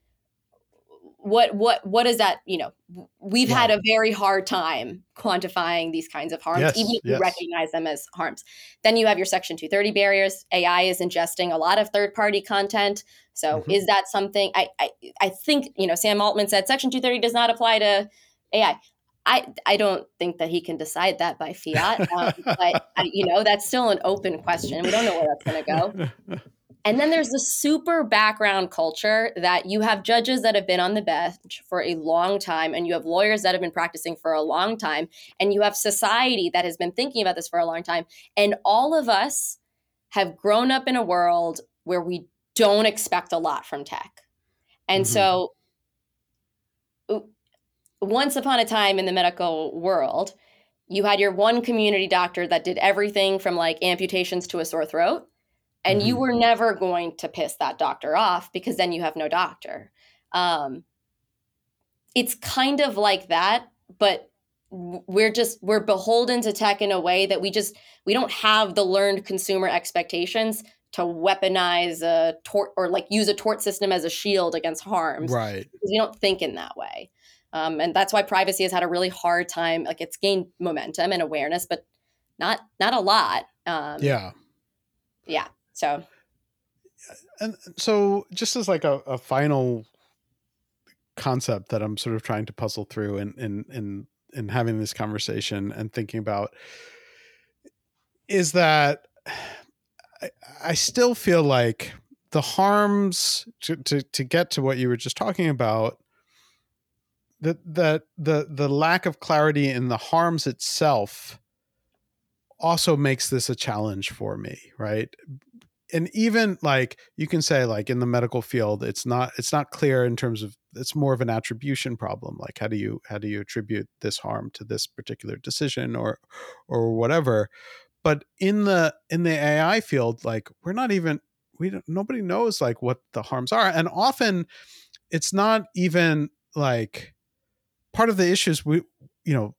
what, what, what is that? You know, we've yeah. had a very hard time quantifying these kinds of harms, yes, even if yes. you recognize them as harms. Then you have your Section two thirty barriers. A I is ingesting a lot of third-party content. So mm-hmm. is that something? I, I, I think, you know, Sam Altman said Section two thirty does not apply to A I. I, I don't think that he can decide that by fiat, um, but I, you know, that's still an open question. We don't know where that's going to go. And then there's the super background culture that you have judges that have been on the bench for a long time, and you have lawyers that have been practicing for a long time, and you have society that has been thinking about this for a long time. And all of us have grown up in a world where we don't expect a lot from tech. And mm-hmm. so once upon a time in the medical world, you had your one community doctor that did everything from like amputations to a sore throat. And you were never going to piss that doctor off because then you have no doctor. Um, it's kind of like that, but we're just, we're beholden to tech in a way that we just, we don't have the learned consumer expectations to weaponize a tort or like use a tort system as a shield against harms. Right. Because we don't think in that way. Um, and that's why privacy has had a really hard time. Like it's gained momentum and awareness, but not, not a lot. Um, yeah. Yeah. So, and so just as like a, a final concept that I'm sort of trying to puzzle through and, and, and, and having this conversation and thinking about is that I, I still feel like the harms to, to, to get to what you were just talking about, that, that the, the lack of clarity in the harms itself also makes this a challenge for me. Right. And even like you can say like in the medical field, it's not, it's not clear in terms of, it's more of an attribution problem. Like how do you, how do you attribute this harm to this particular decision or, or whatever. But in the, in the A I field, like we're not even, we don't, nobody knows like what the harms are. And often it's not even like part of the issues we, you know,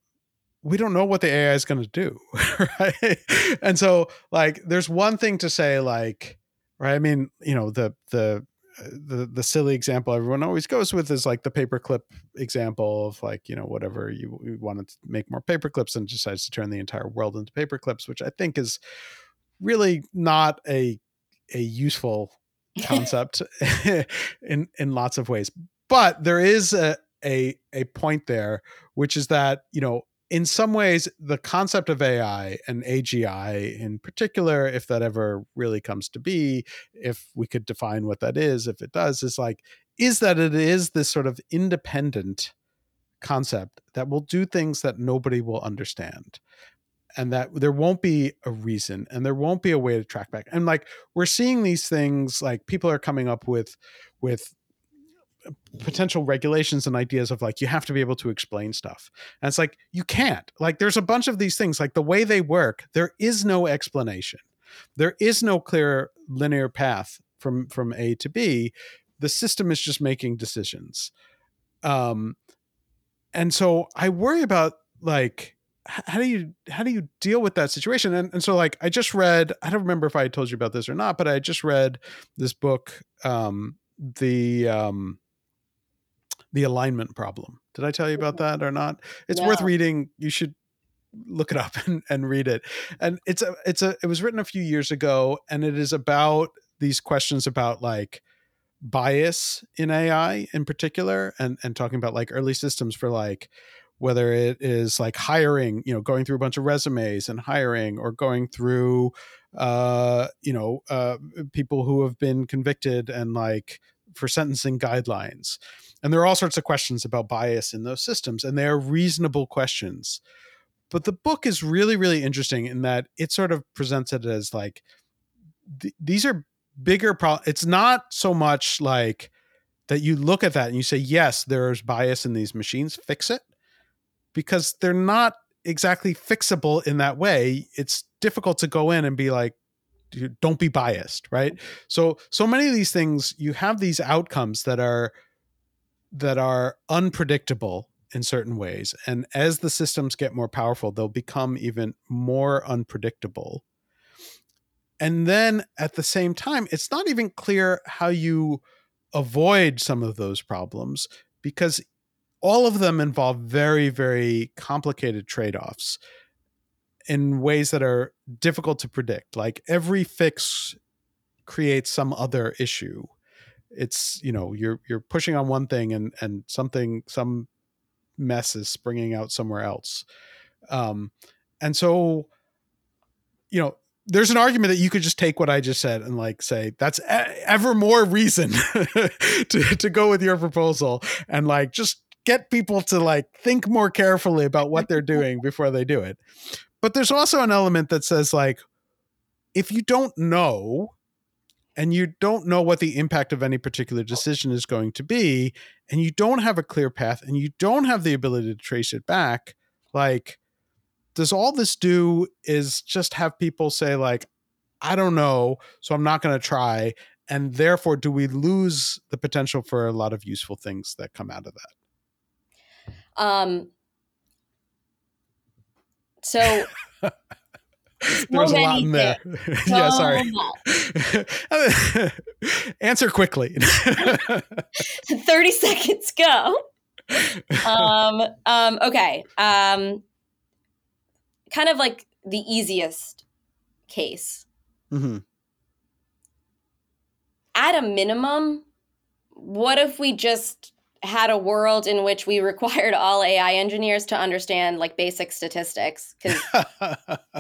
we don't know what the A I is going to do. Right. And so like, there's one thing to say like, right. I mean, you know, the, the, the, the silly example everyone always goes with is like the paperclip example of like, you know, whatever you, you wanted to make more paperclips and decides to turn the entire world into paperclips, which I think is really not a, a useful concept in, in lots of ways. But there is a, a, a point there, which is that, you know, in some ways, the concept of A I and A G I in particular, if that ever really comes to be, if we could define what that is, if it does, is like, is that it is this sort of independent concept that will do things that nobody will understand. And that there won't be a reason and there won't be a way to track back. And like, we're seeing these things, like people are coming up with, with potential regulations and ideas of like, you have to be able to explain stuff. And it's like, you can't. Like, there's a bunch of these things, like the way they work, there is no explanation. There is no clear linear path from, from A to B. The system is just making decisions. Um, and so I worry about like, how do you, how do you deal with that situation? And, and so like, I just read, I don't remember if I told you about this or not, but I just read this book, um, the, um, The Alignment Problem. Did I tell you about that or not? It's yeah. worth reading. You should look it up and, and read it. And it's a, it's a, it was written a few years ago, and it is about these questions about like bias in A I in particular, and, and talking about like early systems for like, whether it is like hiring, you know, going through a bunch of resumes and hiring, or going through, uh, you know, uh, people who have been convicted and like for sentencing guidelines. And there are all sorts of questions about bias in those systems, and they are reasonable questions. But the book is really, really interesting in that it sort of presents it as like, th- these are bigger problems. It's not so much like that you look at that and you say, yes, there's bias in these machines, fix it, because they're not exactly fixable in that way. It's difficult to go in and be like, don't be biased, right? So, so many of these things, you have these outcomes that are, that are unpredictable in certain ways. And as the systems get more powerful, they'll become even more unpredictable. And then at the same time, it's not even clear how you avoid some of those problems, because all of them involve very, very complicated trade-offs in ways that are difficult to predict. Like every fix creates some other issue. It's, you know, you're, you're pushing on one thing and, and something, some mess is springing out somewhere else. Um, and so, you know, there's an argument that you could just take what I just said and like say, that's ever more reason to, to go with your proposal, and like, just get people to like think more carefully about what they're doing before they do it. But there's also an element that says like, if you don't know, and you don't know what the impact of any particular decision is going to be, and you don't have a clear path, and you don't have the ability to trace it back, like, does all this do is just have people say like, I don't know, so I'm not going to try. And therefore, do we lose the potential for a lot of useful things that come out of that? Um. So... There's so a lot in there. So yeah, sorry. Answer quickly. thirty seconds go. Um, um, okay. Um, kind of like the easiest case. Mm-hmm. At a minimum, what if we just had a world in which we required all A I engineers to understand like basic statistics, because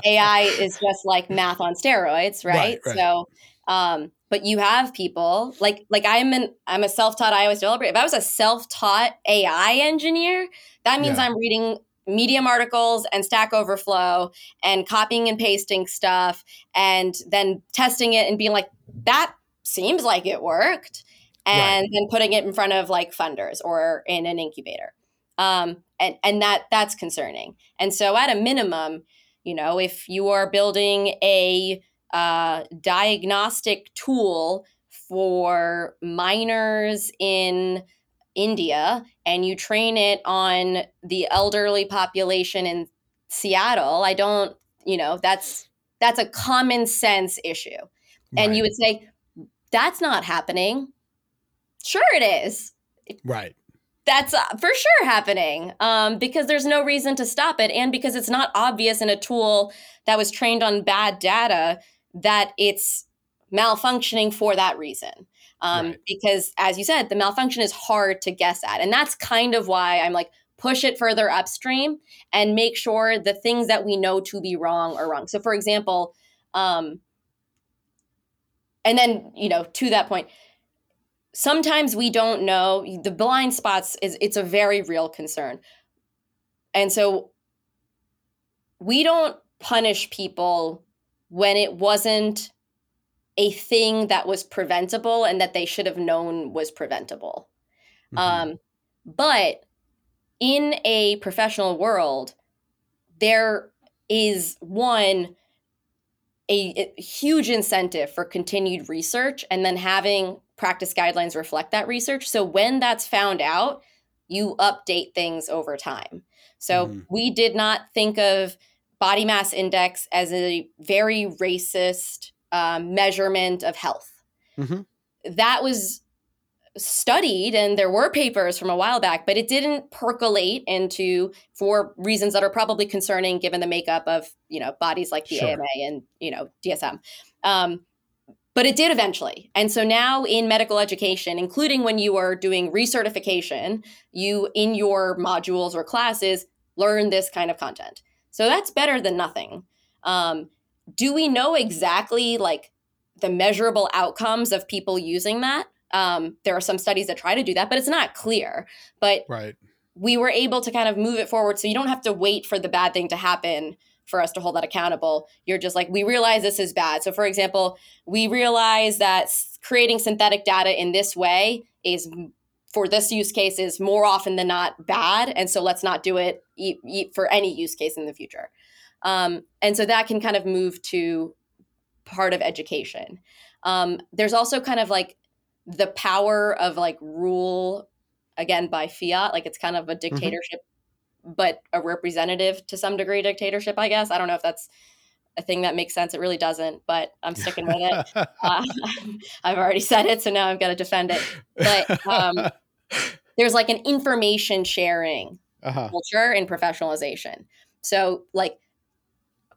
A I is just like math on steroids, right? Right, right. So, um, but you have people like, like I'm an, I'm a self-taught iOS developer. If I was a self-taught A I engineer, that means yeah. I'm reading Medium articles and Stack Overflow and copying and pasting stuff and then testing it and being like, that seems like it worked. And right. then putting it in front of like funders or in an incubator. Um, and, and that that's concerning. And so at a minimum, you know, if you are building a uh, diagnostic tool for minors in India, and you train it on the elderly population in Seattle, I don't, you know, that's that's a common sense issue. Right. And you would say, that's not happening. Sure it is. Right. That's for sure happening um, because there's no reason to stop it. And because it's not obvious in a tool that was trained on bad data that it's malfunctioning for that reason. Um, right. Because as you said, the malfunction is hard to guess at. And that's kind of why I'm like, push it further upstream and make sure the things that we know to be wrong are wrong. So for example, um, and then, you know, to that point, sometimes we don't know the blind spots is it's a very real concern. And so we don't punish people when it wasn't a thing that was preventable and that they should have known was preventable. Mm-hmm. Um, but in a professional world, there is one, a, a huge incentive for continued research and then having practice guidelines reflect that research. So when that's found out, you update things over time. So mm-hmm. we did not think of body mass index as a very racist um, measurement of health. Mm-hmm. That was studied and there were papers from a while back, but it didn't percolate into for reasons that are probably concerning given the makeup of, you know, bodies like the sure. A M A and, you know, D S M. Um, but it did eventually. And so now in medical education, including when you are doing recertification, you in your modules or classes learn this kind of content. So that's better than nothing. Um, do we know exactly like the measurable outcomes of people using that? Um, there are some studies that try to do that, but it's not clear. But right. we were able to kind of move it forward. So you don't have to wait for the bad thing to happen for us to hold that accountable. You're just like, we realize this is bad. So for example, we realize that creating synthetic data in this way is for this use case is more often than not bad. And so let's not do it e- e- for any use case in the future. Um, and so that can kind of move to part of education. Um, there's also kind of like the power of like rule, again, by fiat, like it's kind of a dictatorship, mm-hmm. but a representative to some degree dictatorship, I guess. I don't know if that's a thing that makes sense. It really doesn't, but I'm sticking with it. Uh, I've already said it, so now I've got to defend it. But um, there's like an information sharing uh-huh. culture and professionalization. So like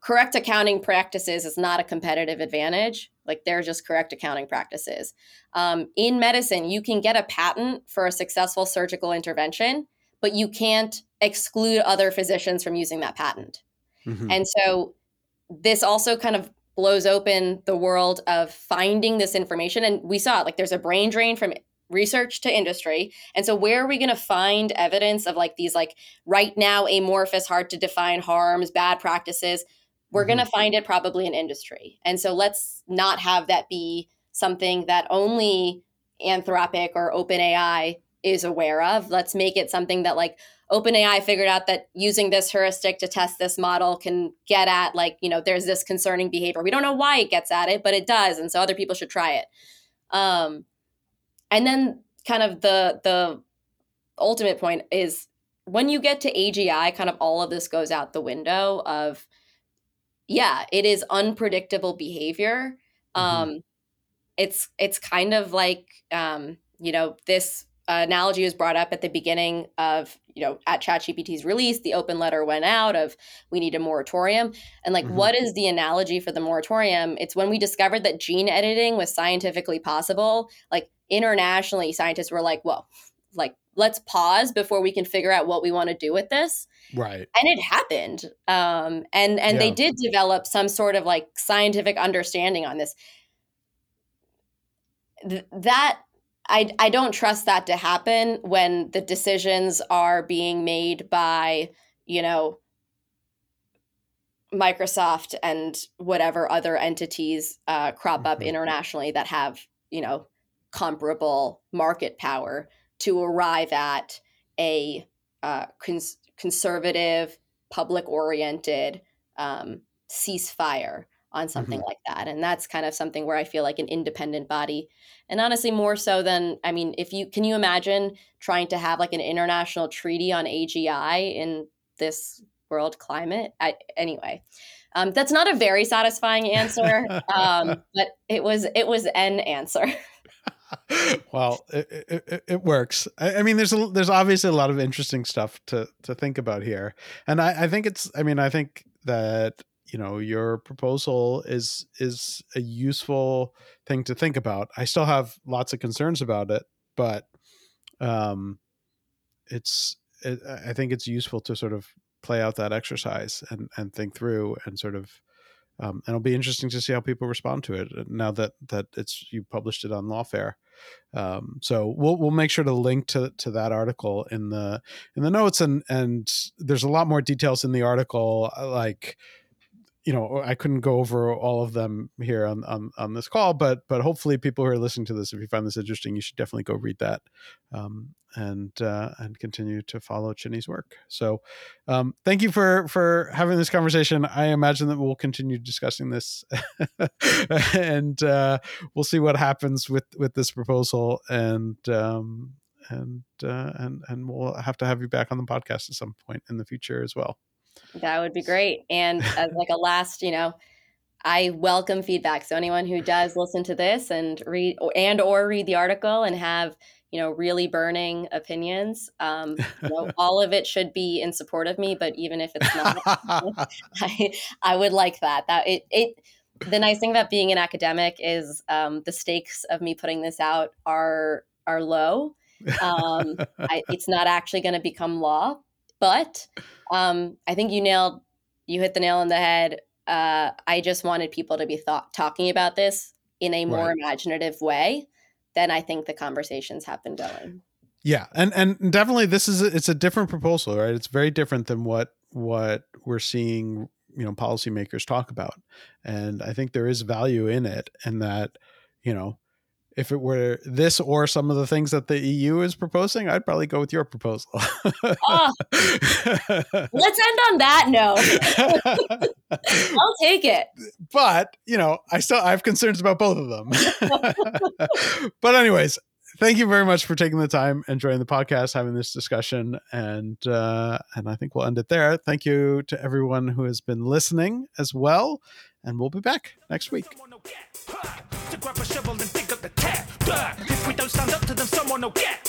correct accounting practices is not a competitive advantage. Like they're just correct accounting practices. Um, in medicine, you can get a patent for a successful surgical intervention, but you can't exclude other physicians from using that patent. Mm-hmm. And so this also kind of blows open the world of finding this information. And we saw it, like there's a brain drain from research to industry. And so where are we going to find evidence of like these, like right now, amorphous, hard to define harms, bad practices? We're going to find it probably in industry. And so let's not have that be something that only Anthropic or OpenAI is aware of. Let's make it something that like OpenAI figured out that using this heuristic to test this model can get at like, you know, there's this concerning behavior. We don't know why it gets at it, but it does. And so other people should try it. Um, and then kind of the the ultimate point is when you get to A G I, kind of all of this goes out the window of, yeah, it is unpredictable behavior. Mm-hmm. Um, it's it's kind of like, um, you know, this uh, analogy was brought up at the beginning of, you know, at ChatGPT's release, the open letter went out of, we need a moratorium. And like, mm-hmm. what is the analogy for the moratorium? It's when we discovered that gene editing was scientifically possible, like internationally, scientists were like, well, like, let's pause before we can figure out what we want to do with this. Right. And it happened. Um, and, and yeah. they did develop some sort of like scientific understanding on this. Th- that, I, I don't trust that to happen when the decisions are being made by, you know, Microsoft and whatever other entities uh, crop up mm-hmm. internationally that have, you know, comparable market power to arrive at a uh, cons- conservative, public-oriented um, ceasefire on something mm-hmm. like that. And that's kind of something where I feel like an independent body. And honestly, more so than, I mean, if you, can you imagine trying to have like an international treaty on A G I in this world climate? I, anyway, um, that's not a very satisfying answer, um, but it was, it was an answer. Well, it, it, it works. I, I mean, there's a, there's obviously a lot of interesting stuff to, to think about here. And I, I think it's, I mean, I think that, you know, your proposal is, is a useful thing to think about. I still have lots of concerns about it, but um, it's, it, I think it's useful to sort of play out that exercise and, and think through and sort of, um, and it'll be interesting to see how people respond to it now that, that it's, you published it on Lawfare. Um, so we'll, we'll make sure to link to, to that article in the, in the notes. And, and there's a lot more details in the article, like, you know, I couldn't go over all of them here on, on, on this call, but but hopefully people who are listening to this, if you find this interesting, you should definitely go read that um, and uh, and continue to follow Chinmayi's work. So um, thank you for for having this conversation. I imagine that we'll continue discussing this and uh, we'll see what happens with, with this proposal and um, and uh, and and we'll have to have you back on the podcast at some point in the future as well. That would be great. And as like a last, you know, I welcome feedback. So anyone who does listen to this and read and or read the article and have, you know, really burning opinions, um, you know, all of it should be in support of me. But even if it's not, I, I would like that. That it it the nice thing about being an academic is um, the stakes of me putting this out are are low. Um, I, it's not actually going to become law. But um, I think you nailed, you hit the nail on the head. Uh, I just wanted people to be thought, talking about this in a more right. imaginative way than I think the conversations have been going. Yeah, and and definitely this is a, it's a different proposal, right? It's very different than what what we're seeing, you know, policymakers talk about, and I think there is value in it, and that, you know, if it were this or some of the things that the E U is proposing, I'd probably go with your proposal. Oh, let's end on that note. I'll take it. But, you know, I still I have concerns about both of them. But anyways, thank you very much for taking the time and joining the podcast, having this discussion. And uh, and I think we'll end it there. Thank you to everyone who has been listening as well. And we'll be back next week. If we don't stand up to them, someone will get